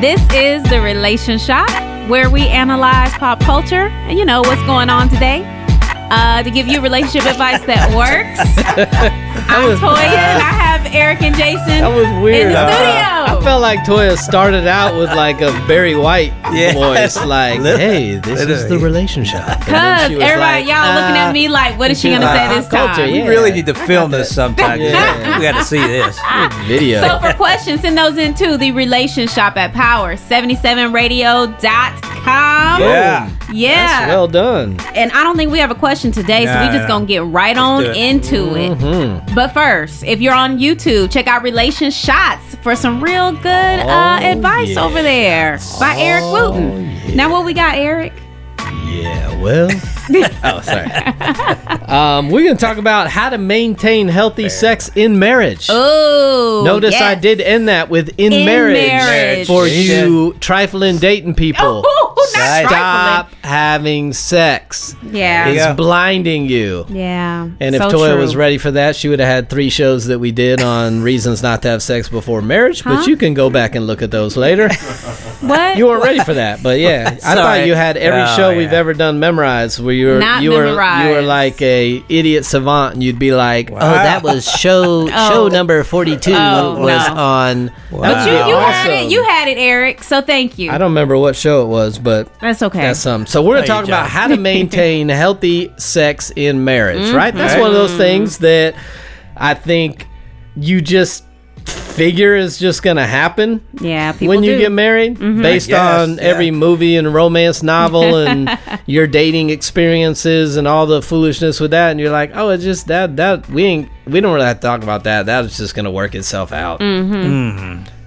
This is The Relationshop, where we analyze pop culture and, you know, what's going on today to give you relationship advice that works. I'm Toya, and I have Eric and Jason. That was weird. In the studio. I felt like Toya started out with like a Barry White voice, like, "Hey, this is The Relationship." Because everybody, like, y'all looking at me like, "What is she gonna say this time?" We really need to film this sometime. Yeah. We got to see this video. So for questions, send those in to The Relationship at power77radio.com. Yeah. That's well done. And I don't think we have a question today, so we're just gonna get right on into it. But first, if you're on YouTube, check out Relationshops for some real good advice over there by Eric Wooten. Yeah. Now, what we got, Eric? Yeah, well... we're going to talk about how to maintain healthy sex in marriage. Oh, notice I did end that with in marriage for you trifling dating people. Stop having sex. Yeah. It's blinding you. Yeah. And if Toya was ready for that, she would have had 3 shows that we did on reasons not to have sex before marriage, but you can go back and look at those later. What? You weren't ready for that, but yeah. I thought you had every show we've ever done memorized where you were like a idiot savant, and you'd be like, "Oh, that was show number 42 was on." Wow. But you had it, Eric. So thank you. I don't remember what show it was, but that's okay. That's something. So we're gonna talk about how to maintain healthy sex in marriage. Mm-hmm. Right? That's one of those things that I think you just figure is just gonna happen when you get married based on every movie and romance novel and your dating experiences and all the foolishness with that, and you're like, oh, it's just that we don't really have to talk about that's just gonna work itself out.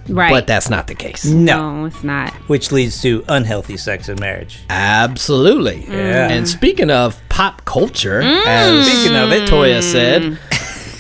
Right. But that's not the case. No, it's not. Which leads to unhealthy sex in marriage. Absolutely. Yeah. And speaking of pop culture, as speaking of it, Toya said,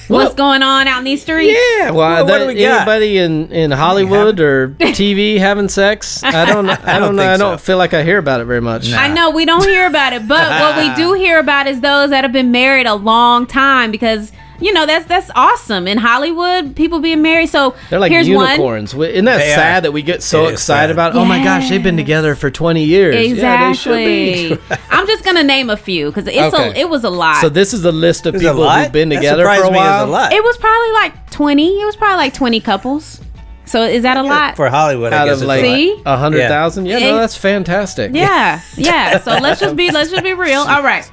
what's going on out in these streets? Yeah, well, what do we got? Anybody in Hollywood or TV having sex? I don't know. I don't feel like I hear about it very much. Nah. I know we don't hear about it, but what we do hear about is those that have been married a long time, because you know that's awesome in Hollywood. People being married, so they're like unicorns. Isn't that sad that we get so excited about? Yeah. Oh my gosh, they've been together for 20 years. Exactly. Yeah, they I'm just gonna name a few because it was a lot. So this is a list of people who've been together for a while. A lot. It was probably like 20. It was probably like 20 couples. So is that a lot? For Hollywood, I guess it's like 100,000? Yeah, no, that's fantastic. Yeah, yeah. So let's just be real. All right.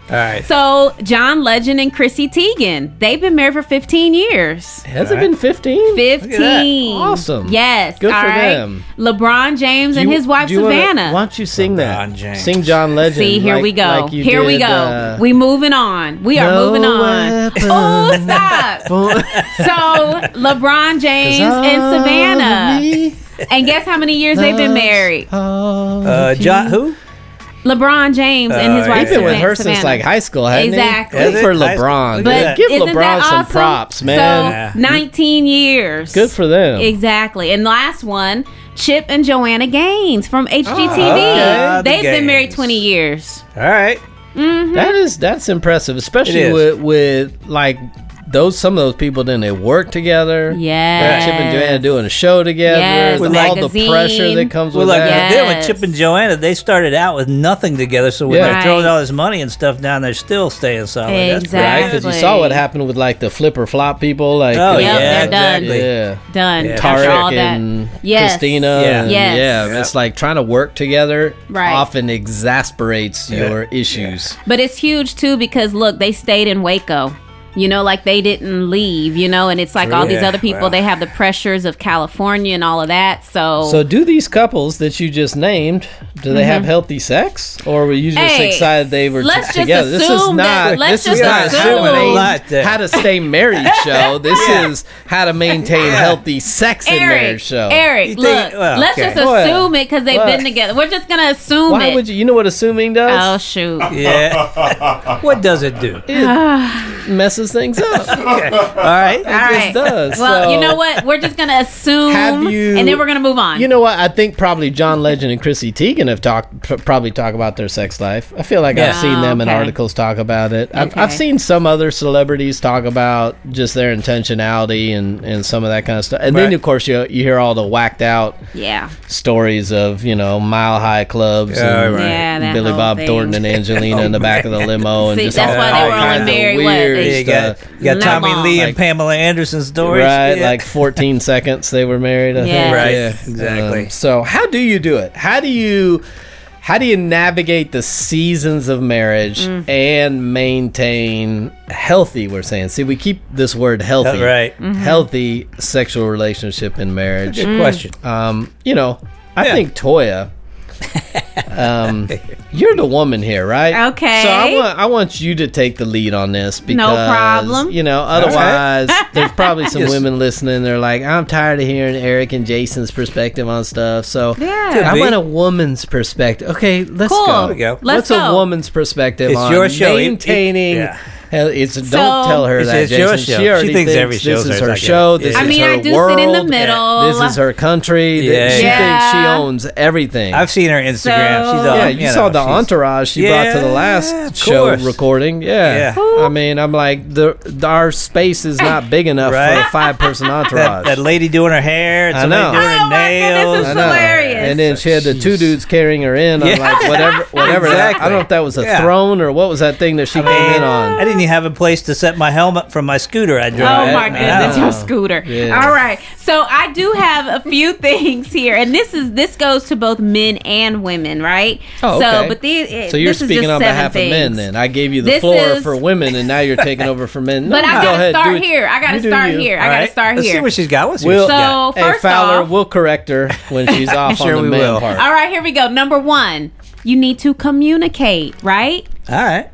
So John Legend and Chrissy Teigen, they've been married for 15 years. Has it been 15? 15. Awesome. Yes. Good for them. LeBron James and his wife Savannah. Why don't you sing that? Sing John Legend. See, here we go. Here we go. We moving on. We are moving on. Oh, stop. So LeBron James and Savannah. And guess how many years they've been married? Who? LeBron James and his wife. He's been with her since like high school, hasn't he? Exactly. Good for LeBron. But give LeBron some props, man. So 19 years. Good for them. Exactly. And last one, Chip and Joanna Gaines from HGTV. They've been married 20 years. All right. Mm-hmm. That's impressive, especially with like. Some of those people then they work together. Yeah, Chip and Joanna doing a show together. Yes, with all the pressure that comes with that. Then with Chip and Joanna, they started out with nothing together. So when they're throwing all this money and stuff down, they're still staying solid. Exactly. That's right. Because you saw what happened with like the flip or flop people. Like, done. Tarek and Christina. Yeah, it's like trying to work together often exasperates your issues. But it's huge too because look, they stayed in Waco. You know, like they didn't leave, you know, and it's like all these other people, they have the pressures of California and all of that. So do these couples that you just named, do they have healthy sex? Or were you just excited they were together? This is not a how to stay married show. This is how to maintain healthy sex in marriage show. Eric, look, let's just assume it because they've been together. We're just going to assume it. Why would you know what assuming does? Oh, shoot. Yeah. What does it do? It messes messes things up. Okay. All right. It just does. Well, so, you know what? We're just going to assume, and then we're going to move on. You know what? I think probably John Legend and Chrissy Teigen have probably talk about their sex life. I feel like I've seen them in articles talk about it. I've seen some other celebrities talk about just their intentionality and some of that kind of stuff. And then, of course, you hear all the whacked out stories of, you know, Mile High clubs and Billy Bob Thornton and Angelina in the back of the limo. And see, just that's why they were only married, you got Tommy Lee and Pamela Anderson stories. Right, like 14 seconds they were married. I think. Right, exactly. So how do you do it? How do you navigate the seasons of marriage and maintain healthy, we're saying? See, we keep this word healthy. Right. Mm-hmm. Healthy sexual relationship in marriage. Good question. I think Toya... you're the woman here, right? Okay. So I want you to take the lead on this because, no problem. You know, otherwise there's probably some women listening. They're like, I'm tired of hearing Eric and Jason's perspective on stuff. So I want a woman's perspective. Okay, let's go. What's a woman's perspective on maintaining? Don't tell her that, Jason. She already thinks this is her show. I do sit in the middle. This is her country. Yeah. She thinks she owns everything. I've seen her Instagram. So, you saw the entourage she brought to the last show recording. Yeah. I mean, I'm like, our space is not big enough for a 5-person entourage. that lady doing her hair. I know. Doing her nails. This is hilarious. And then she had the two dudes carrying her in. I'm like, whatever that. I don't know if that was a throne or what was that thing that she came in on. I didn't have a place to set my helmet from my scooter I drove. Oh my goodness, your scooter. Yeah. All right. So I do have a few things here, and this goes to both men and women, right? Oh, okay. So you're speaking on behalf of men then. I gave you the floor for women, and now you're taking over for men. No, but I got to start here. Let's see what she's got. We'll correct her when she's off on the men part. All right, here we go. Number 1, you need to communicate, right? All right.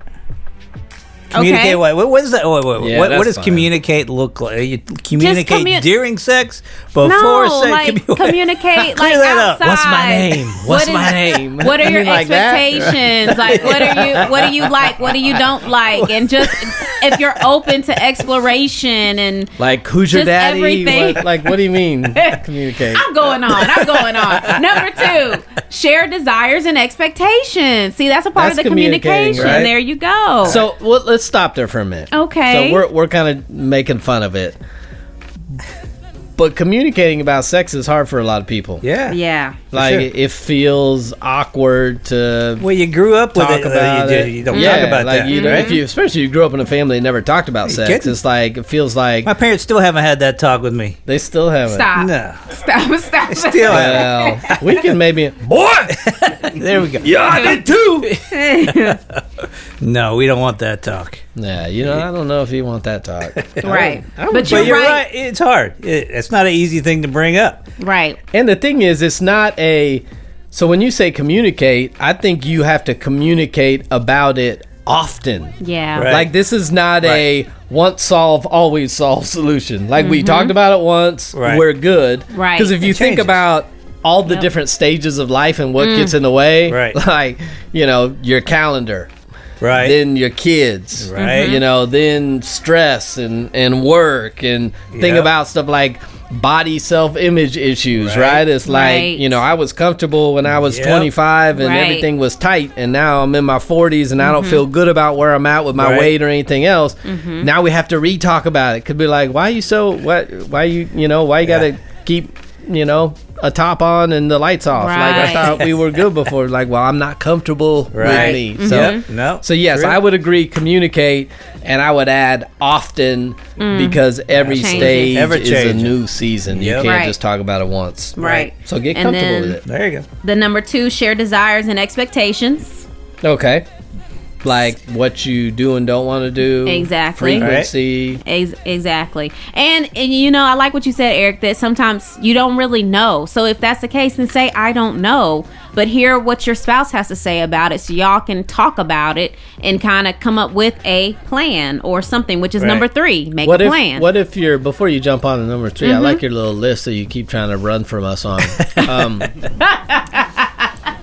Communicate what is that? What does communicate look like? You communicate during sex, before sex. Communicate like outside. What's my name? What are your expectations? Like what do you like? What do you don't like? And just if you're open to exploration and like who's your daddy? Everything. What do you mean? Communicate. I'm going on. Number 2, share desires and expectations. See, that's a part of the communication. Right? There you go. So let's stop there for a minute. Okay. So we're kind of making fun of it. But communicating about sex is hard for a lot of people. Yeah. Yeah. Like, it feels awkward to... Well, you grew up with it. You don't talk about that, right? Especially if you grew up in a family that never talked about sex. It's like, it feels like... My parents still haven't had that talk with me. They still haven't. Stop. No. Stop. Still haven't. Well, we can maybe... Boy! There we go. Yeah, I did too! No, we don't want that talk. Yeah, I don't know if you want that talk. Right. But you're right. It's hard. It's not an easy thing to bring up. Right. And the thing is, it's not a... So when you say communicate, I think you have to communicate about it often. Yeah. Right. Like, this is not a once-solve, always-solve solution. Like, we talked about it once, we're good. Right. Because if you think about... all the different stages of life and what gets in the way, like, you know, your calendar, then your kids, you know, then stress and work and think about stuff like body self-image issues, right? It's like, you know, I was comfortable when I was 25 and everything was tight, and now I'm in my 40s and I don't feel good about where I'm at with my weight or anything else. Now we have to re-talk about it. Could be like, why you gotta keep, you know, a top on and the lights off. Like, I thought we were good before. Like, well, I'm not comfortable with me. So, so yes, true. I would agree. Communicate, and I would add often because every stage is a new season. Yep. You can't just talk about it once. Right. So get comfortable with it. There you go. The number 2, share desires and expectations. Okay. Like what you do and don't want to do. Exactly. Frequency. Exactly. And, you know, I like what you said, Eric, that sometimes you don't really know. So if that's the case, then say, I don't know. But hear what your spouse has to say about it so y'all can talk about it and kind of come up with a plan or something, which is number 3, plan. What if you're, before you jump on to number 3, I like your little list that you keep trying to run from us on.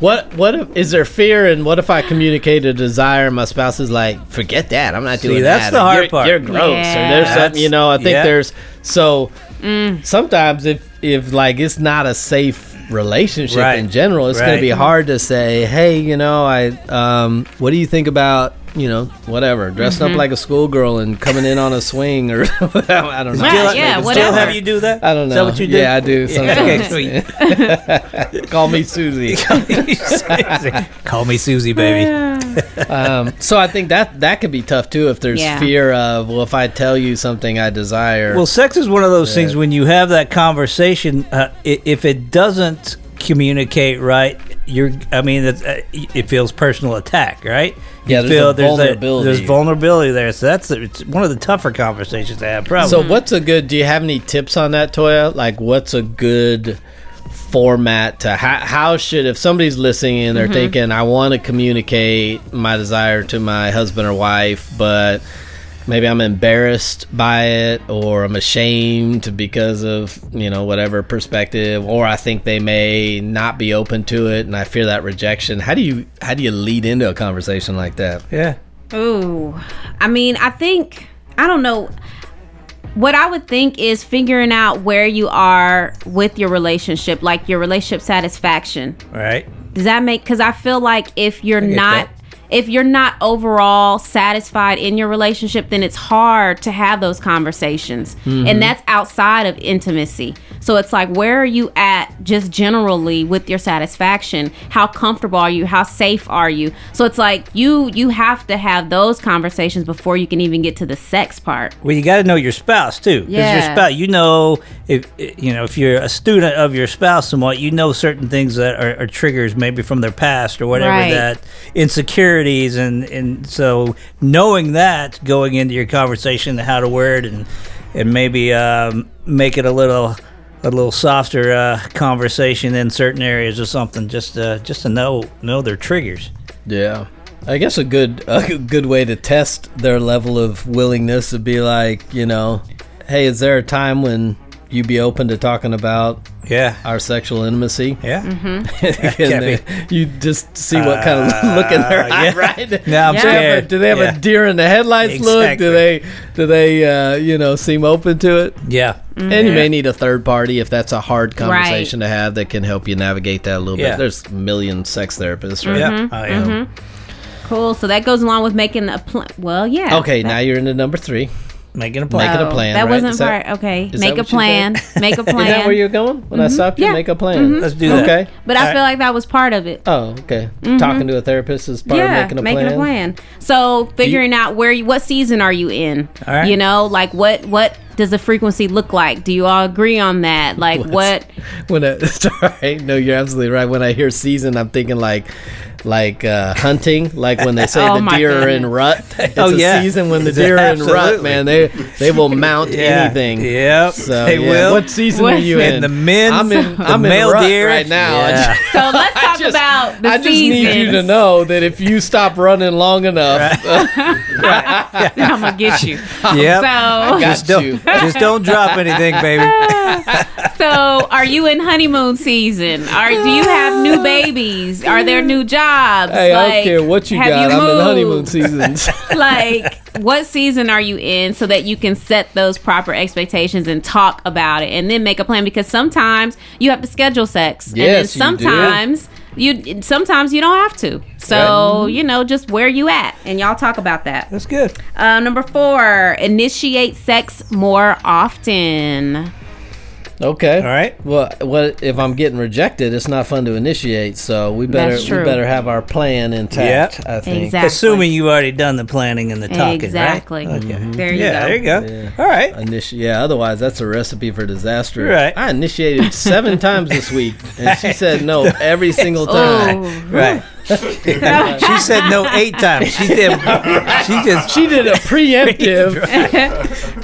What if, is there fear, and what if I communicate a desire and my spouse is like, forget that, I'm not doing that. See, that's the hard part. You're gross. Yeah. Or there's something, you know, I think there's, so sometimes if like it's not a safe relationship in general, it's going to be hard to say, hey, you know, I what do you think about, you know, whatever, dressing up like a schoolgirl and coming in on a swing or I don't know. Still have you do that? I don't know. Is that what you do? Yeah, I do sometimes. Call me Susie. Call me Susie, baby. So I think that could be tough too, if there's fear of, well, if I tell you something I desire. Well, sex is one of those things when you have that conversation, if it doesn't communicate right, it feels personal attack, right? You feel there's vulnerability there, so it's one of the tougher conversations to have, probably. So do you have any tips on that, Toya? Like, what's a good format to how should, if somebody's listening and they're thinking, I want to communicate my desire to my husband or wife, but maybe I'm embarrassed by it, or I'm ashamed because of, you know, whatever perspective, or I think they may not be open to it and I fear that rejection. How do you lead into a conversation like that? Yeah. Ooh. I mean, I think, I don't know. What I would think is figuring out where you are with your relationship, like your relationship satisfaction. Right. Does that make, because I feel like if you're not overall satisfied in your relationship, then it's hard to have those conversations. Mm-hmm. And that's outside of intimacy. So it's like, where are you at just generally with your satisfaction? How comfortable are you? How safe are you? So it's like you have to have those conversations before you can even get to the sex part. Well, you got to know your spouse too. Because your spouse, you know, if you're a student of your spouse somewhat, you know certain things that are triggers maybe from their past or whatever, that insecurity. And so knowing that going into your conversation, how to word and maybe make it a little softer conversation in certain areas or something, just to know their triggers. Yeah, I guess a good way to test their level of willingness would be like, you know, hey, is there a time when you'd be open to talking about our sexual intimacy? Yeah. Mm-hmm. You just see what kind of look in their eye, right? Now I'm scared. Do they have a deer in the headlights look? Do they you know, seem open to it? Yeah. Mm-hmm. And you may need a third party if that's a hard conversation to have that can help you navigate that a little bit. There's a million sex therapists, right? Mm-hmm. Yeah. Cool. So that goes along with making a plan. Well, yeah. Okay, now you're into number 3. Making a plan. Making a plan. That wasn't part. Okay. Make a plan. Make a plan. Is that where you're going? When I stopped you, make a plan. Mm-hmm. Let's do that. Okay. But I feel like that was part of it. Oh, okay. Mm-hmm. Talking to a therapist is part of making a plan. Making a plan. So figuring out what season are you in? All right. You know, like what does the frequency look like? Do you all agree on that? Like no, you're absolutely right. When I hear season, I'm thinking like hunting, like when they say the deer are in rut. It's a season when the deer are in rut, man. They will mount anything. Yep. So they will. What season are you in? The men. I'm in male rut deer right now. Yeah. So let's talk about the seasons. I just need you to know that if you stop running long enough, I'm gonna get you. Yeah. So I got you. Just don't drop anything, baby. So, are you in honeymoon season? Do you have new babies? Are there new jobs? Hey, I don't care what you got. I'm in honeymoon seasons. What season are you in, so that you can set those proper expectations and talk about it, and then make a plan? Because sometimes you have to schedule sex, and then sometimes you don't have to. So you know, just where you at, and y'all talk about that. That's good. Number 4: initiate sex more often. Okay. All right. Well, what if I'm getting rejected? It's not fun to initiate, so we better have our plan intact. Yep. I think. Exactly. Assuming you've already done the planning and the talking, exactly. Right? Okay. Mm-hmm. There you go. Yeah. All right. Otherwise, that's a recipe for disaster. Right. I initiated 7 times this week, and she said no every single time. Oh. Right. She said no 8 times. She did. She did a preemptive.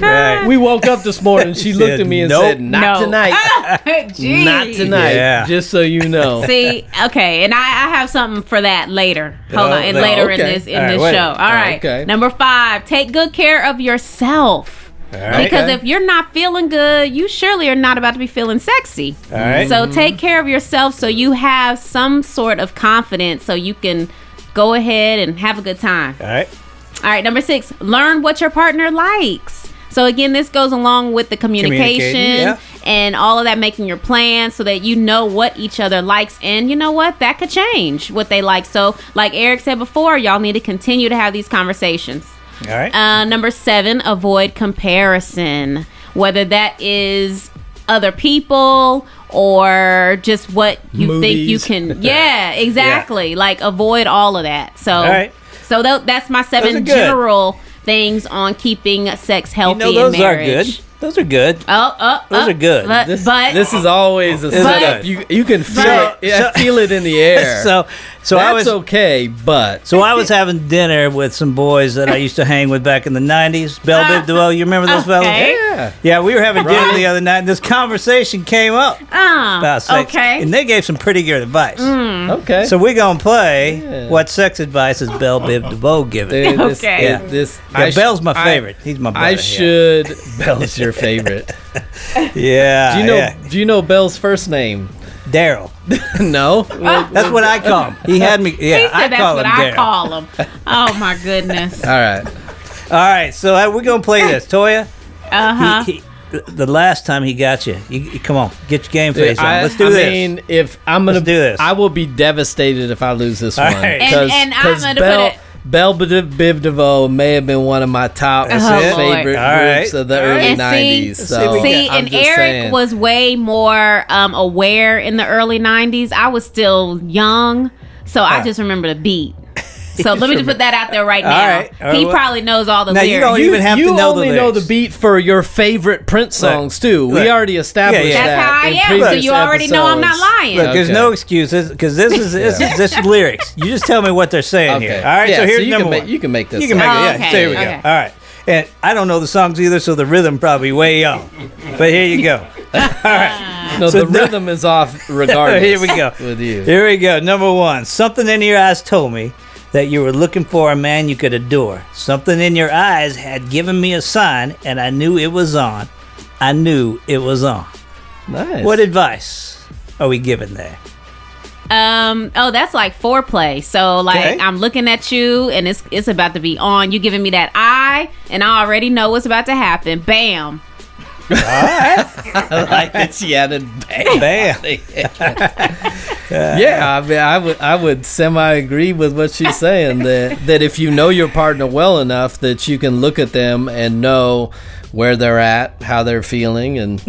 Right. We woke up this morning. She looked at me and said, "Not tonight. Not tonight." Yeah. Just so you know. See, okay, and I have something for that later. Hold on, later in this show. All right. Okay. Number 5: take good care of yourself. Right. Because if you're not feeling good, you surely are not about to be feeling sexy. All right. So take care of yourself so you have some sort of confidence so you can go ahead and have a good time. All right. All right. Number 6, learn what your partner likes. So again, this goes along with the communication and all of that, making your plans so that you know what each other likes. And you know what? That could change what they like. So like Eric said before, y'all need to continue to have these conversations. All right. Number 7, avoid comparison, whether that is other people or just what you think you can. Yeah, exactly. Yeah. Like avoid all of that. So, all right. So that's my 7 general things on keeping sex healthy in marriage. Those are good. Those are good. But this is always a setup. You can feel it in the air. So that's So I was having dinner with some boys that I used to hang with back in the 90s. Bell Biv DeVoe, you remember those fellas? Yeah. Yeah, we were having dinner the other night, and this conversation came up about sex. Okay. And they gave some pretty good advice. Mm. Okay. So we're going to play what sex advice is Bell Biv DeVoe giving. Dude, Bell's my favorite. He's my brother. Bell's your favorite. Yeah. Do you know Bell's first name? Daryl. No. That's what I call him. He had me. Yeah, I call him. Oh my goodness. All right. So we're gonna play this, Toya. The last time he got you come on, get your game face on. Let's do this. I mean, if I'm gonna do this, I will be devastated if I lose this one. And I'm gonna put it. Bell Biv DeVoe may have been one of my top favorite groups of the early 90s. Eric was way more aware in the early 90s. I was still young, so I just remember the beat. So let me just put that out there right now. Right. He probably knows all the lyrics. You don't even have to know the lyrics. You only know the beat for your favorite Prince songs, too. We already established that. That's how I am, so you already know I'm not lying. Look, there's no excuses, because this is lyrics. You just tell me what they're saying here. All right, so here's number 1. You can make this. You can make it, yeah. So here we go. All right. And I don't know the songs either, so the rhythm probably way off. But here you go. All right. No, so the rhythm is off regardless. Here we go. With you. Here we go. Number 1. Something in your eyes told me that you were looking for a man you could adore. Something in your eyes had given me a sign, and I knew it was on. Nice. What advice are we giving there? That's like foreplay. So like I'm looking at you and it's about to be on. You giving me that eye and I already know what's about to happen. Bam. All right. Like it's bam. Yeah, I mean, I would semi-agree with what she's saying, that if you know your partner well enough that you can look at them and know where they're at, how they're feeling, and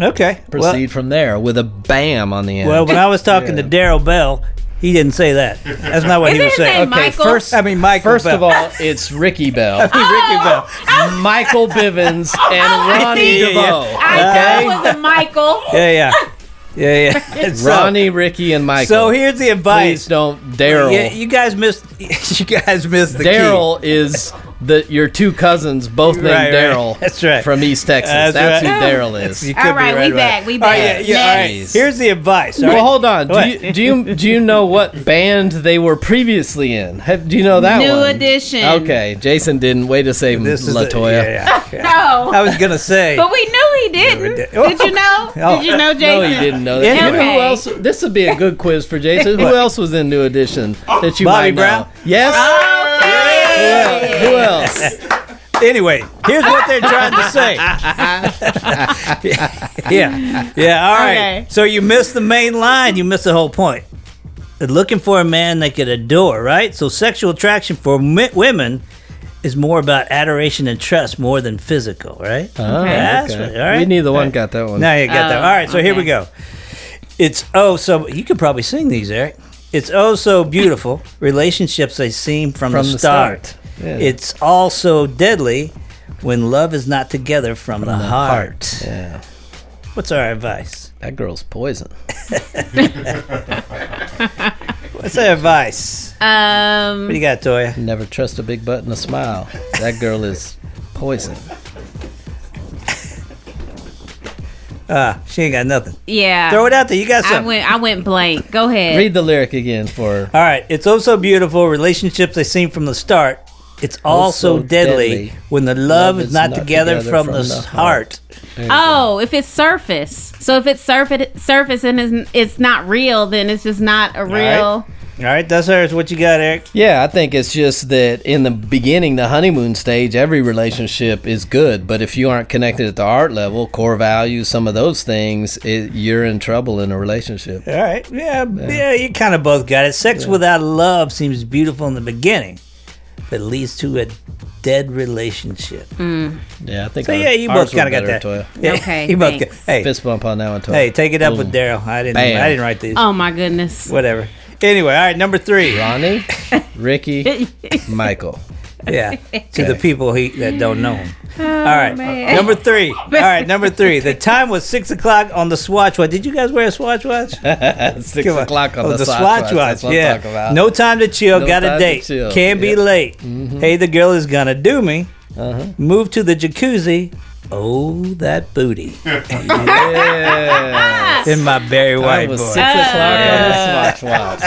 proceed from there with a bam on the end. Well, when I was talking to Daryl Bell, he didn't say that. That's not what he was saying. Okay, Michael? Michael First Bell. Of all, it's Ricky Bell. Ricky Bell. Michael Bivens and Ronnie DeVoe. I knew it was a Michael. Yeah. Ronnie, Ricky, and Michael. So here's the advice. Please don't, Daryl. Yeah, you guys missed the key. Daryl is your two cousins, both named Daryl. That's right. From East Texas. That's who Daryl is. All right, we back. All right. Here's the advice. Well, hold on. Do you know what band they were previously in? Do you know that one? New Edition. Okay, Jason didn't. Way to save LaToya. No. I was gonna say. But we knew he didn't. Did you know? Did you know, Jason? No, he didn't know that. And who else? This would be a good quiz for Jason. Who else was in New Edition that you might know? Bobby Brown. Yes. Who else? Anyway, here's what they're trying to say. All right. Okay. So you missed the main line. You missed the whole point. They're looking for a man they could adore, right? So sexual attraction for women is more about adoration and trust more than physical, right? Oh, okay. All right. We neither one got that one. No, you got that one. All right, so here we go. So you could probably sing these, Eric. It's oh so beautiful. Relationships they seem from the start. Yeah. It's also deadly when love is not together from the heart. Yeah. What's our advice? That girl's poison. What's our advice? What do you got, Toya? Never trust a big butt and a smile. That girl is poison. She ain't got nothing. Yeah. Throw it out there. You got something. I went blank. Go ahead. Read the lyric again for her. All right. It's oh so beautiful. Relationships they seem from the start. It's also deadly when the love is not together from the heart. Oh, if it's surface. So if it's surface and it's not real, then it's just not a real... All right, that's hers. What you got, Eric? Yeah, I think it's just that in the beginning, the honeymoon stage, every relationship is good. But if you aren't connected at the heart level, core values, some of those things, you're in trouble in a relationship. All right. Yeah, you kind of both got it. Sex without love seems beautiful in the beginning, but leads to a dead relationship. Mm. Yeah, I think so. Yeah, you both kind of got that. Yeah, okay, you both got, hey, fist bump on that one, Toya. Hey, take it up with Daryl. I didn't write these. Oh, my goodness. Whatever. Anyway, all right, number 3. Ronnie, Ricky, Michael. Yeah, to the people that don't know him. Oh, all right, man. Number three. The time was 6 o'clock on the Swatch Watch. Did you guys wear a Swatch Watch? 6 o'clock on the Swatch Watch. Yeah. No time to chill. Got a date. Can't be late. Mm-hmm. Hey, the girl is going to do me. Uh-huh. Move to the jacuzzi. Oh, that booty. Yes. In my Barry White voice. 6 o'clock on the Swatch Watch.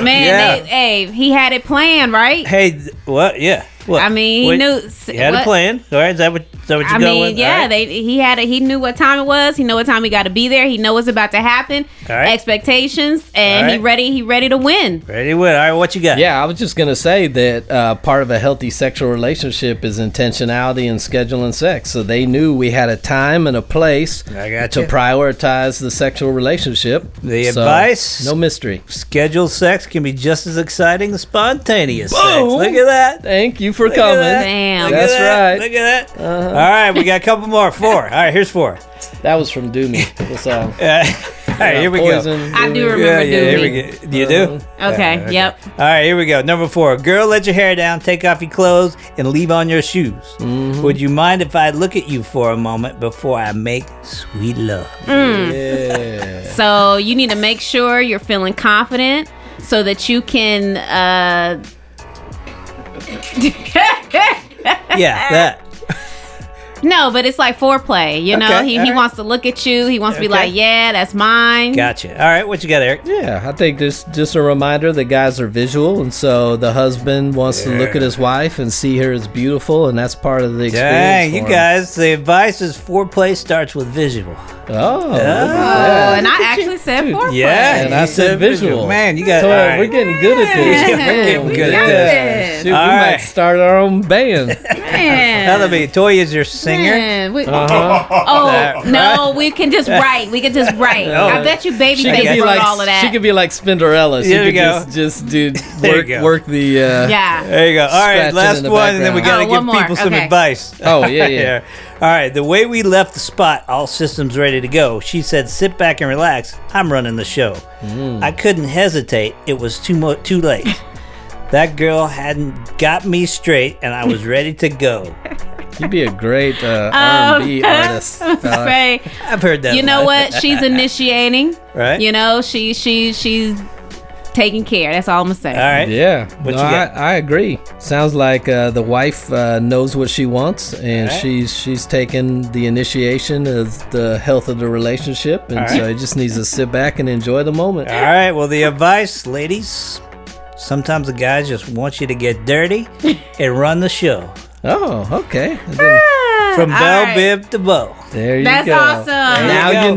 Man, he had it planned, right? Hey, what? Yeah. What? I mean, he knew. He had a plan. All right, is that what you go with? Yeah, right. He knew what time it was. He knew what time he got to be there. He know what's about to happen. All right. Expectations, and right. He ready to win. Ready to win. All right, what you got? Yeah, I was just gonna say that part of a healthy sexual relationship is intentionality and scheduling sex. So they knew we had a time and a place to prioritize the sexual relationship. Advice: no mystery. Scheduled sex can be just as exciting as spontaneous sex. Look at that. Thank you for coming. Damn. That's right. Look at that. Uh-huh. All right, we got a couple more. 4. All right, here's 4. That was from Do Me. What's up? All right, here we go. I do remember Do Me. You do? Okay, yep. All right, here we go. Number 4. Girl, let your hair down, take off your clothes, and leave on your shoes. Mm-hmm. Would you mind if I look at you for a moment before I make sweet love? Mm. Yeah. So you need to make sure you're feeling confident so that you can... yeah, that. No, but it's like foreplay, you know? He wants to look at you. He wants to be like, yeah, that's mine. Gotcha. All right, what you got, Eric? Yeah, I think this just a reminder that guys are visual, and so the husband wants to look at his wife and see her as beautiful, and that's part of the experience. Dang, you guys, the advice is foreplay starts with visual. Oh. And I actually said foreplay. Yeah, and I said visual. Man, you guys, we're getting good at this. Yeah, we're getting good at this. Shoot, we might start our own band. Man. That'll be Toya's your singer. Man, we can just write. I bet you Babyface wrote all of that. She could be like Spinderella. She could just do work the. Yeah. There you go. All right, last one, and then we gotta give people some advice. Oh yeah. All right, the way we left the spot, all systems ready to go. She said, sit back and relax. I'm running the show. Mm. I couldn't hesitate. It was too late. That girl hadn't got me straight, and I was ready to go. You'd be a great R&B artist. Right. I've heard that. You know what? She's initiating. Right. You know, she's taking care. That's all I'm going to say. All right. Yeah. I agree. Sounds like the wife knows what she wants, and she's taking the initiation of the health of the relationship. And so it just needs to sit back and enjoy the moment. All right. Well, the advice, ladies, sometimes the guys just want you to get dirty and run the show. Oh, okay. From Bell Biv DeVoe. There you go. That's awesome. Now you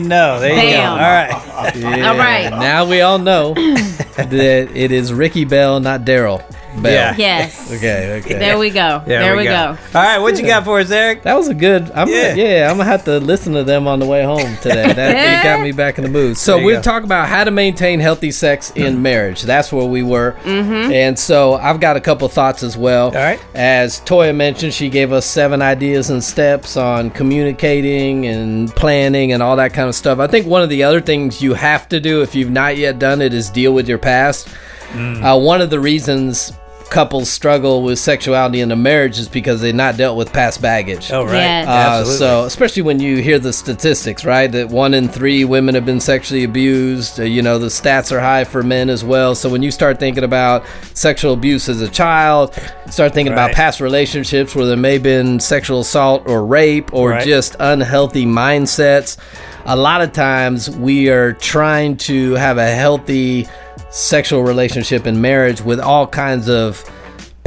know. There you go. All right. Yeah. All right. Now we all know that it is Ricky Bell, not Daryl Bell. Yeah. Yes. Okay. There we go. There we go. All right. What you got for us, Eric? That was a good. I'm going to have to listen to them on the way home today. That got me back in the mood. So we'll talk about how to maintain healthy sex in marriage. That's where we were. Mm-hmm. And so I've got a couple thoughts as well. All right. As Toya mentioned, she gave us 7 ideas and steps on communicating and planning and all that kind of stuff. I think one of the other things you have to do if you've not yet done it is deal with your past. One of the reasons couples struggle with sexuality in a marriage is because they're not dealt with past baggage. Oh, right. Yes. So, especially when you hear the statistics, right, that 1 in 3 women have been sexually abused. The stats are high for men as well. So when you start thinking about sexual abuse as a child, start thinking about past relationships where there may have been sexual assault or rape or just unhealthy mindsets, a lot of times we are trying to have a healthy sexual relationship and marriage with all kinds of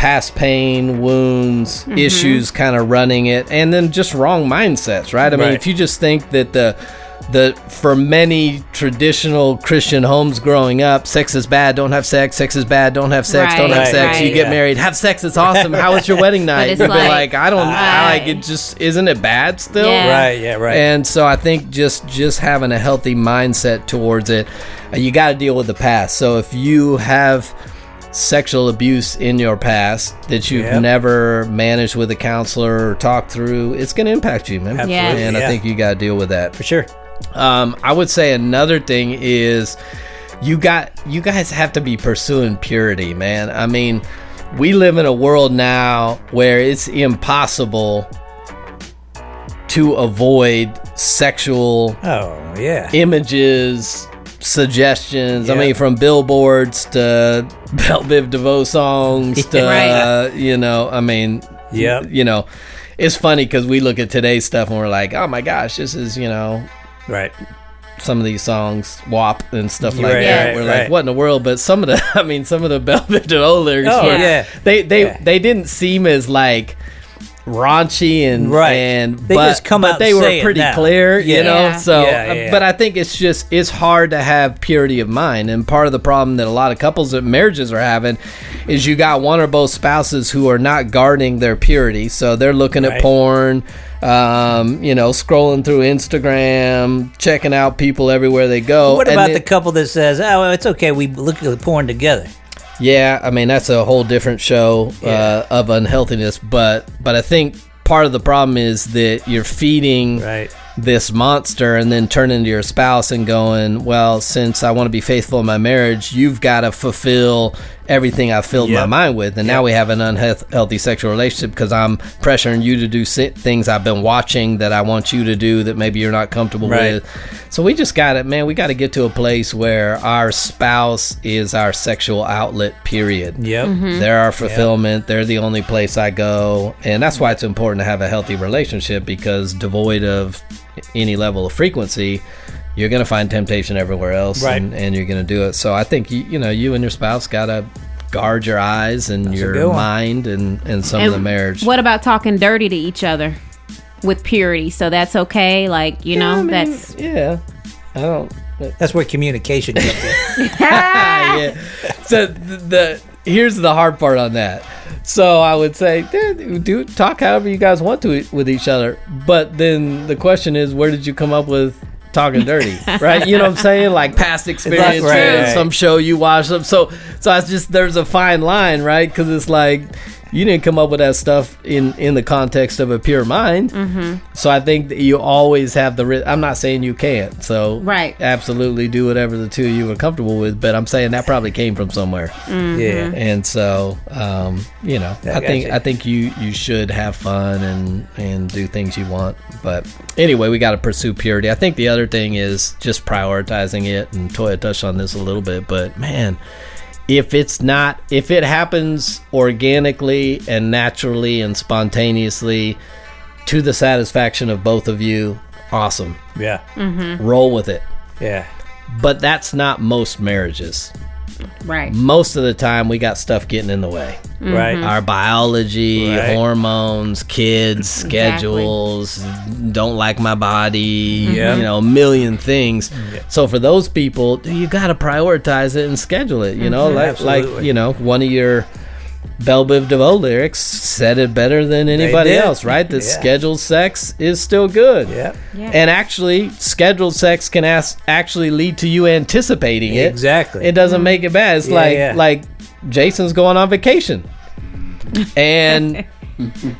past pain, wounds, mm-hmm. issues kind of running it, and then just wrong mindsets, right? I mean, if you just think that the for many traditional Christian homes growing up, sex is bad, don't have sex, sex is bad, don't have sex, don't have sex, you get married, have sex, it's awesome, how was your wedding night? You'd be like, I don't like it, just isn't it bad still? And so I think just having a healthy mindset towards it, you got to deal with the past. So if you have sexual abuse in your past that you've never managed with a counselor or talked through, it's going to impact you, man. And I think you got to deal with that for sure. I would say another thing is you guys have to be pursuing purity, man. I mean, we live in a world now where it's impossible to avoid sexual images, suggestions. I mean, from billboards to Bell Biv DeVoe songs to, you know, I mean, you know, it's funny because we look at today's stuff and we're like, oh my gosh, this is, you know, some of these songs, WAP and stuff like that. We're like, what in the world? But some of the, I mean, some of the Bell Biv DeVoe lyrics, they didn't seem as like raunchy and but they were pretty clear, you know. So, but I think it's just it's hard to have purity of mind, and part of the problem that a lot of couples and marriages are having is you got one or both spouses who are not guarding their purity, so they're looking at porn. You know, scrolling through Instagram, checking out people everywhere they go. What about the couple that says, oh, it's okay, we look at porn together? Yeah, I mean, that's a whole different show of unhealthiness. But I think part of the problem is that you're feeding this monster and then turning to your spouse and going, well, since I want to be faithful in my marriage, you've got to fulfill everything I filled my mind with. And now we have an unhealthy sexual relationship because I'm pressuring you to do things I've been watching that I want you to do that maybe you're not comfortable with. So we just got it, man. We got to get to a place where our spouse is our sexual outlet, period. They're our fulfillment. They're the only place I go. And that's why it's important to have a healthy relationship, because devoid of any level of frequency, you're going to find temptation everywhere else, and you're going to do it. So I think, you know, you and your spouse got to guard your eyes and your mind and some of the marriage. What about talking dirty to each other with purity? So that's okay? Like, you know, I mean, that's... I don't... That's where communication comes in. So here's the hard part on that. So I would say, do talk however you guys want to with each other. But then the question is, where did you come up with talking dirty, right? You know what I'm saying? Like past experiences, some show you watch them. So it's just, there's a fine line, right? Because it's like, you didn't come up with that stuff in the context of a pure mind. So I think that you always have the risk. I'm not saying you can't. So absolutely do whatever the two of you are comfortable with. But I'm saying that probably came from somewhere. And so, you know, I think you should have fun and do things you want. But anyway, we got to pursue purity. I think the other thing is just prioritizing it. And Toya touched on this a little bit, but man, if it happens organically and naturally and spontaneously to the satisfaction of both of you, awesome. Roll with it. But that's not most marriages. Most of the time, we got stuff getting in the way. Our biology, hormones, kids, schedules, don't like my body, you know, a million things. So for those people, you got to prioritize it and schedule it, you know, like, you know, one of your Bell Biv DeVoe lyrics said it better than anybody else, right? That scheduled sex is still good. And actually, scheduled sex can actually lead to you anticipating it. It doesn't make it bad. It's like Jason's going on vacation. And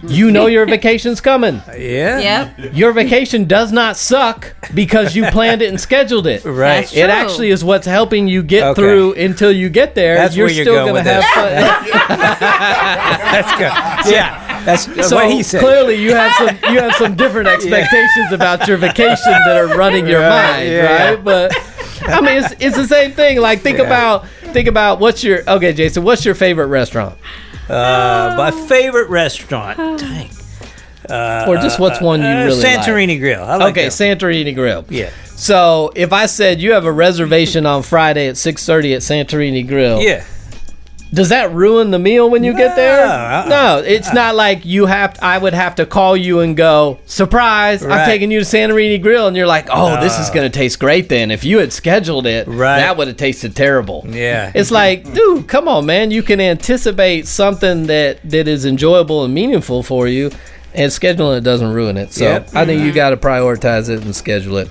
you know your vacation's coming. Your vacation does not suck because you planned it and scheduled it. It actually is what's helping you get through until you get there. That's you're where you're still going to have fun. That's good. That's so what he said. Clearly you have some different expectations about your vacation that are running your mind, right? But I mean, it's the same thing. Like think about what's your favorite restaurant? My favorite restaurant. Or just what's one you really Santorini Grill. I like that. Santorini Grill. So if I said you have a reservation on Friday at 6:30 at Santorini Grill. Does that ruin the meal when you get there? No, it's not like you have to, I would have to call you and go, surprise, right. I'm taking you to Santorini Grill. And you're like, oh, this is going to taste great then. If you had scheduled it, that would have tasted terrible. Yeah. It's like, dude, come on, man. You can anticipate something that is enjoyable and meaningful for you, and scheduling it doesn't ruin it. So I think you got to prioritize it and schedule it.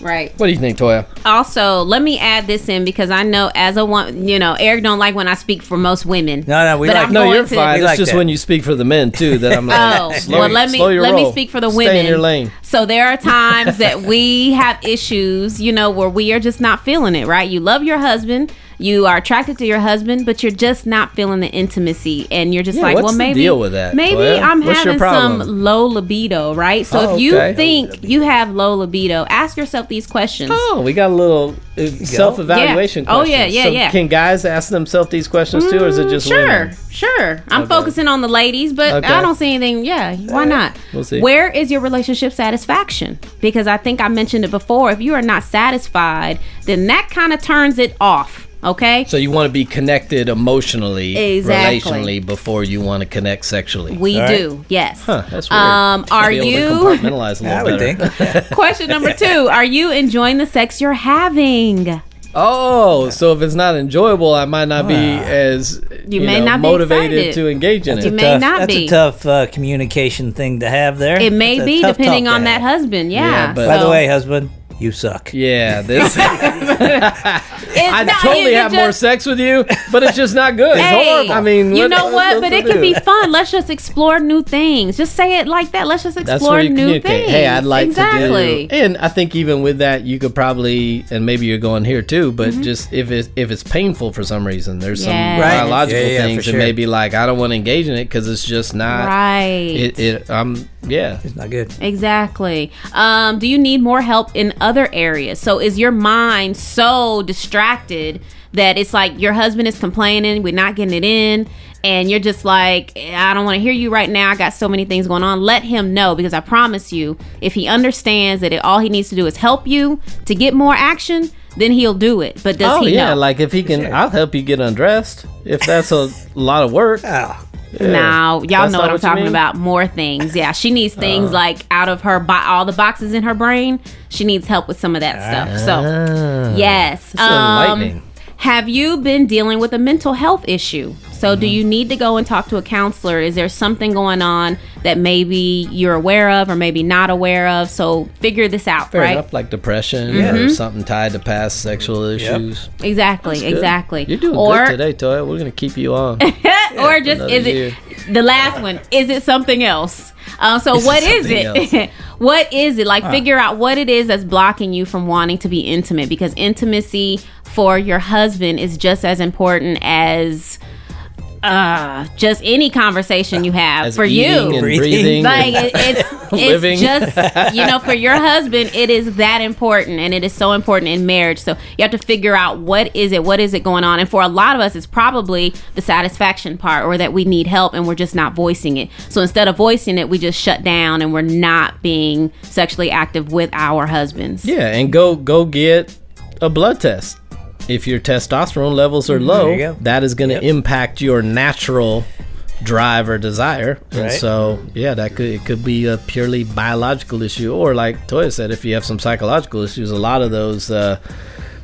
Right. What do you think, Toya? Also, let me add this in because I know as a woman, you know, Eric don't like when I speak for most women. No, we like. No, you're fine. It's like just that. When you speak for the men too that I'm like, let me speak for the women. Stay in your lane. So there are times that we have issues, you know, where we are just not feeling it. Right? You love your husband. You are attracted to your husband, but you're just not feeling the intimacy, and you're just like, well, maybe deal with that. Maybe I'm having some low libido, right? So if you think you have low libido, ask yourself these questions. Oh, we got a little self-evaluation questions. Oh, yeah. So can guys ask themselves these questions too, or is it just women? Sure. I'm focusing on the ladies, but I don't see anything. Yeah, why not? We'll see. Where is your relationship satisfaction? Because I think I mentioned it before. If you are not satisfied, then that kind of turns it off. Okay, so you want to be connected emotionally, relationally, before you want to connect sexually. We do, yes. Huh, that's weird. Are you? Compartmentalize a little better. Question number 2: are you enjoying the sex you're having? Oh, so if it's not enjoyable, I might not be as you may not motivated to engage in it. That's a tough communication thing to have there. It may be depending on that husband. Yeah. But, by the way, husband. You suck. Yeah, this. I totally have more sex with you, but it's just not good. It's horrible. I mean, you know what? But it can be fun. Let's just explore new things. Just say it like that. Let's just explore new things. Hey, I'd like to do. And I think even with that, you could probably, and maybe you're going here too, but just if it's painful for some reason, there's some biological things that may be like, I don't want to engage in it because it's just not right. It's not good. Exactly. Do you need more help in other areas? So is your mind so distracted that it's like your husband is complaining, we're not getting it in, and you're just like, I don't want to hear you right now. I got so many things going on. Let him know, because I promise you, if he understands that all he needs to do is help you to get more action, then he'll do it. But does he know? Like if he can, I'll help you get undressed. If that's a lot of work. Yeah. Now, y'all know what I'm talking about. More things. Yeah, she needs things like out of her, all the boxes in her brain. She needs help with some of that stuff. So, yes. Enlightening. Have you been dealing with a mental health issue? So do you need to go and talk to a counselor? Is there something going on that maybe you're aware of or maybe not aware of? So figure this out, Fair enough, like depression or something tied to past sexual issues. Yep. Exactly. You're doing good today, Toya. We're going to keep you on. Or just the last one, is it something else? What is it? Like figure out what it is that's blocking you from wanting to be intimate, because intimacy for your husband is just as important as just any conversation you have as for you. And breathing, like it's living. Just for your husband, it is that important, and it is so important in marriage. So you have to figure out what is it going on, and for a lot of us, it's probably the satisfaction part, or that we need help and we're just not voicing it. So instead of voicing it, we just shut down and we're not being sexually active with our husbands. Yeah, and go get a blood test. If your testosterone levels are low, that is going to impact your natural drive or desire. And so, it could be a purely biological issue. Or like Toya said, if you have some psychological issues, a lot of those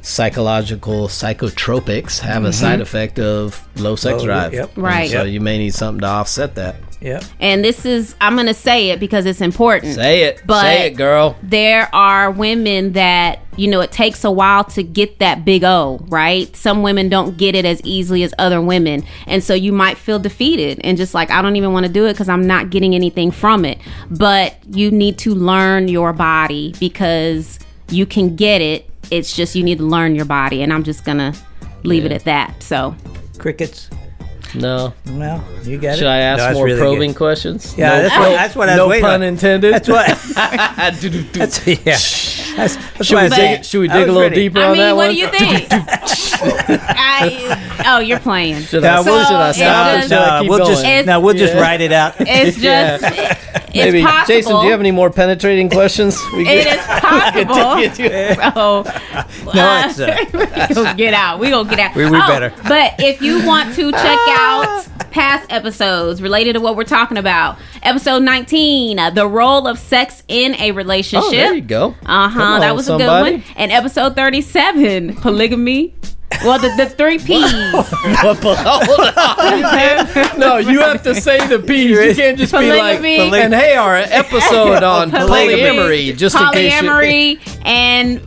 psychological psychotropics have a side effect of low sex drive. Yep. Right. So you may need something to offset that. Yeah. And this is, I'm going to say it because it's important. Say it. But say it, girl. There are women that, it takes a while to get that big O, right? Some women don't get it as easily as other women. And so you might feel defeated and just like, I don't even want to do it because I'm not getting anything from it. But you need to learn your body, because you can get it. It's just you need to learn your body. And I'm just going to leave it at that. So. Crickets. No, you got it. Should I ask more really probing questions? Yeah, that's what I was waiting. No pun intended. That's what. Should we dig a little deeper on that one? What do you think? You're playing. We'll just write it out. It's just maybe. It's possible. Jason, do you have any more penetrating questions? It is possible. So no, it's we gonna get out. We better. But if you want to check out past episodes related to what we're talking about, episode 19, the role of sex in a relationship. Oh, there you go. That was a good one. And episode 37, polygamy. Well, the three P's. No, you have to say the P's. You can't just be like, and hey, our episode on polyamory, just in case. Polyamory and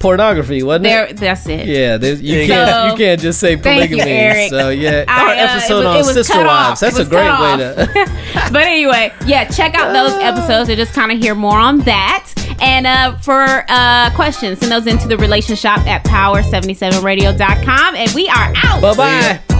pornography, wasn't it? That's it. Yeah, you can't just say polygamy. Thank you, Eric. So yeah, our episode on sister wives. That's a great way to. But anyway, yeah, check out those episodes to just kind of hear more on that. And for questions, send those into the Relationship at power77radio.com. And we are out. Bye-bye.